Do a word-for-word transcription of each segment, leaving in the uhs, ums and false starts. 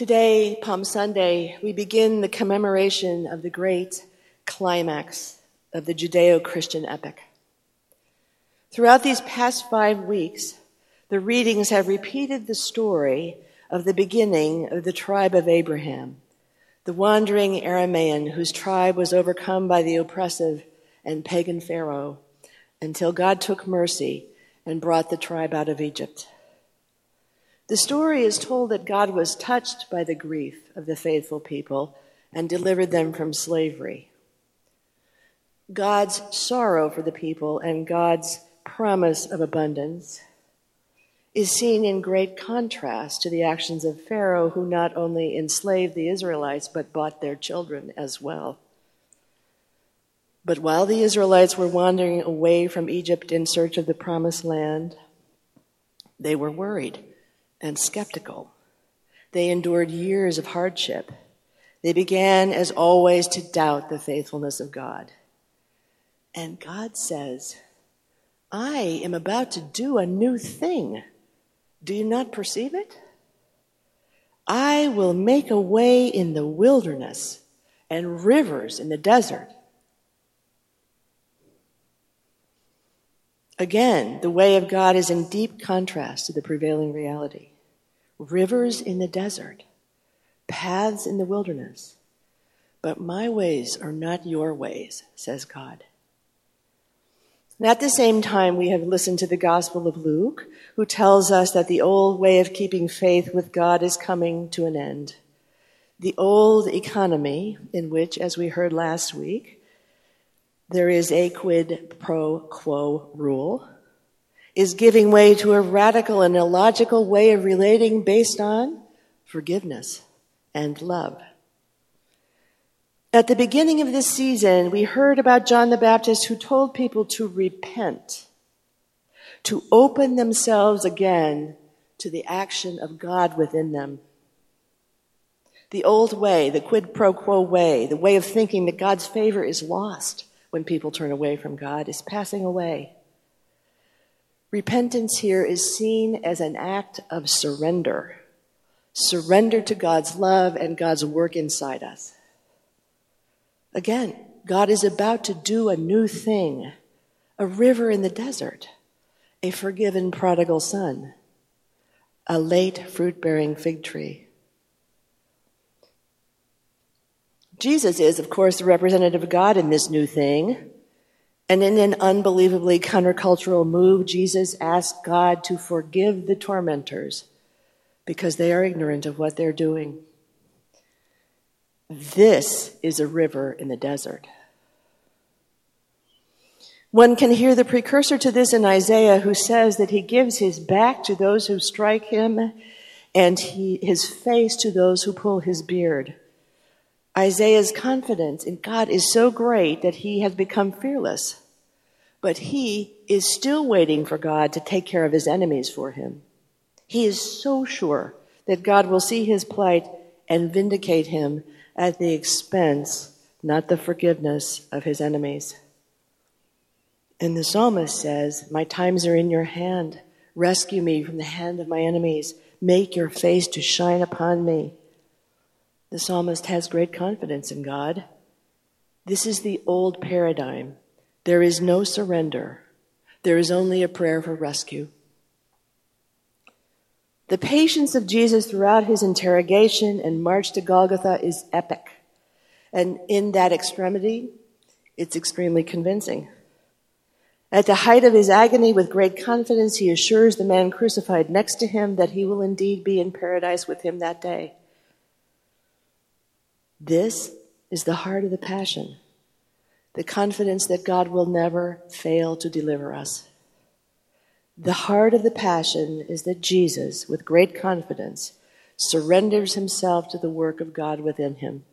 Today, Palm Sunday, we begin the commemoration of the great climax of the Judeo-Christian epic. Throughout these past five weeks, the readings have repeated the story of the beginning of the tribe of Abraham, the wandering Aramean whose tribe was overcome by the oppressive and pagan Pharaoh until God took mercy and brought the tribe out of Egypt. The story is told that God was touched by the grief of the faithful people and delivered them from slavery. God's sorrow for the people and God's promise of abundance is seen in great contrast to the actions of Pharaoh, who not only enslaved the Israelites, but bought their children as well. But while the Israelites were wandering away from Egypt in search of the promised land, they were worried and skeptical. They endured years of hardship. They began, as always, to doubt the faithfulness of God. And God says, "I am about to do a new thing. Do you not perceive it? I will make a way in the wilderness and rivers in the desert." Again, the way of God is in deep contrast to the prevailing reality. Rivers in the desert, paths in the wilderness. But my ways are not your ways, says God. And at the same time, we have listened to the Gospel of Luke, who tells us that the old way of keeping faith with God is coming to an end. The old economy in which, as we heard last week, there is a quid pro quo rule, is giving way to a radical and illogical way of relating based on forgiveness and love. At the beginning of this season, we heard about John the Baptist, who told people to repent, to open themselves again to the action of God within them. The old way, the quid pro quo way, the way of thinking that God's favor is lost when people turn away from God, is passing away. Repentance here is seen as an act of surrender, surrender to God's love and God's work inside us. Again, God is about to do a new thing, a river in the desert, a forgiven prodigal son, a late fruit-bearing fig tree. Jesus is, of course, the representative of God in this new thing. And in an unbelievably countercultural move, Jesus asked God to forgive the tormentors because they are ignorant of what they're doing. This is a river in the desert. One can hear the precursor to this in Isaiah, who says that he gives his back to those who strike him and he, his face to those who pull his beard. Isaiah's confidence in God is so great that he has become fearless, but he is still waiting for God to take care of his enemies for him. He is so sure that God will see his plight and vindicate him at the expense, not the forgiveness, of his enemies. And the psalmist says, "My times are in your hand. Rescue me from the hand of my enemies. Make your face to shine upon me." The psalmist has great confidence in God. This is the old paradigm. There is no surrender. There is only a prayer for rescue. The patience of Jesus throughout his interrogation and march to Golgotha is epic. And in that extremity, it's extremely convincing. At the height of his agony, with great confidence, he assures the man crucified next to him that he will indeed be in paradise with him that day. This is the heart of the passion, the confidence that God will never fail to deliver us. The heart of the passion is that Jesus, with great confidence, surrenders himself to the work of God within him.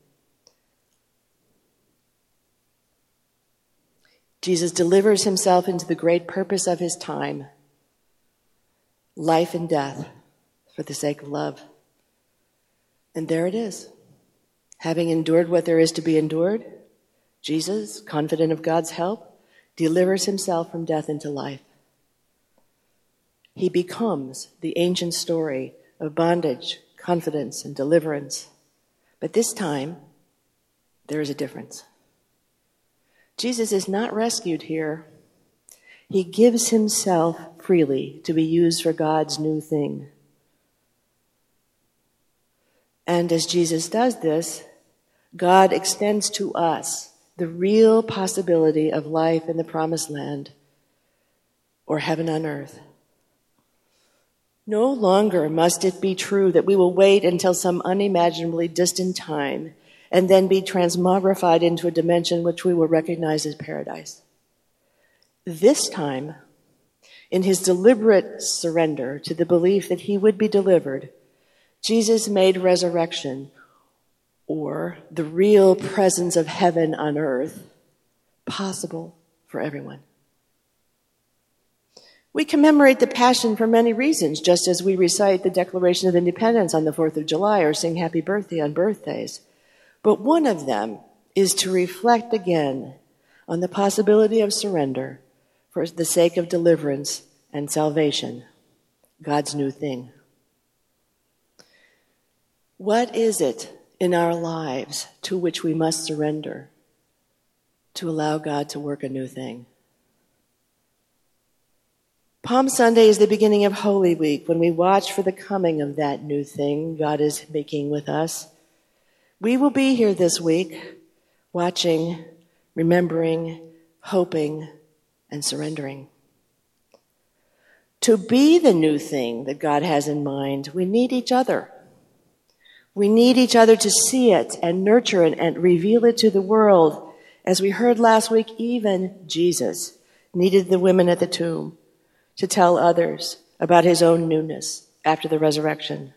Jesus delivers himself into the great purpose of his time, life and death for the sake of love. And there it is. Having endured what there is to be endured, Jesus, confident of God's help, delivers himself from death into life. He becomes the ancient story of bondage, confidence and deliverance. But this time, there is a difference. Jesus is not rescued here. He gives himself freely to be used for God's new thing. And as Jesus does this, God extends to us the real possibility of life in the promised land or heaven on earth. No longer must it be true that we will wait until some unimaginably distant time and then be transmogrified into a dimension which we will recognize as paradise. This time, in his deliberate surrender to the belief that he would be delivered, Jesus made resurrection, or the real presence of heaven on earth, possible for everyone. We commemorate the Passion for many reasons, just as we recite the Declaration of Independence on the fourth of July or sing Happy Birthday on birthdays. But one of them is to reflect again on the possibility of surrender for the sake of deliverance and salvation, God's new thing. What is it in our lives to which we must surrender to allow God to work a new thing? Palm Sunday is the beginning of Holy Week, when we watch for the coming of that new thing God is making with us. We will be here this week, watching, remembering, hoping, and surrendering. To be the new thing that God has in mind, we need each other. We need each other to see it and nurture it and reveal it to the world. As we heard last week, even Jesus needed the women at the tomb to tell others about his own newness after the resurrection.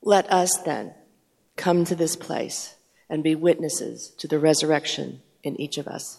Let us then come to this place and be witnesses to the resurrection in each of us.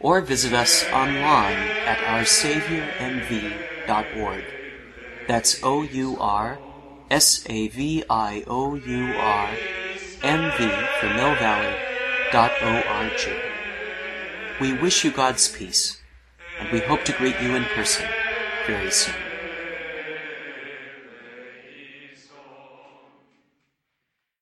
Or visit us online at our savior m v dot org. That's O U R S A V I O U R M V for Mill Valley dot O R G. We wish you God's peace, and we hope to greet you in person very soon.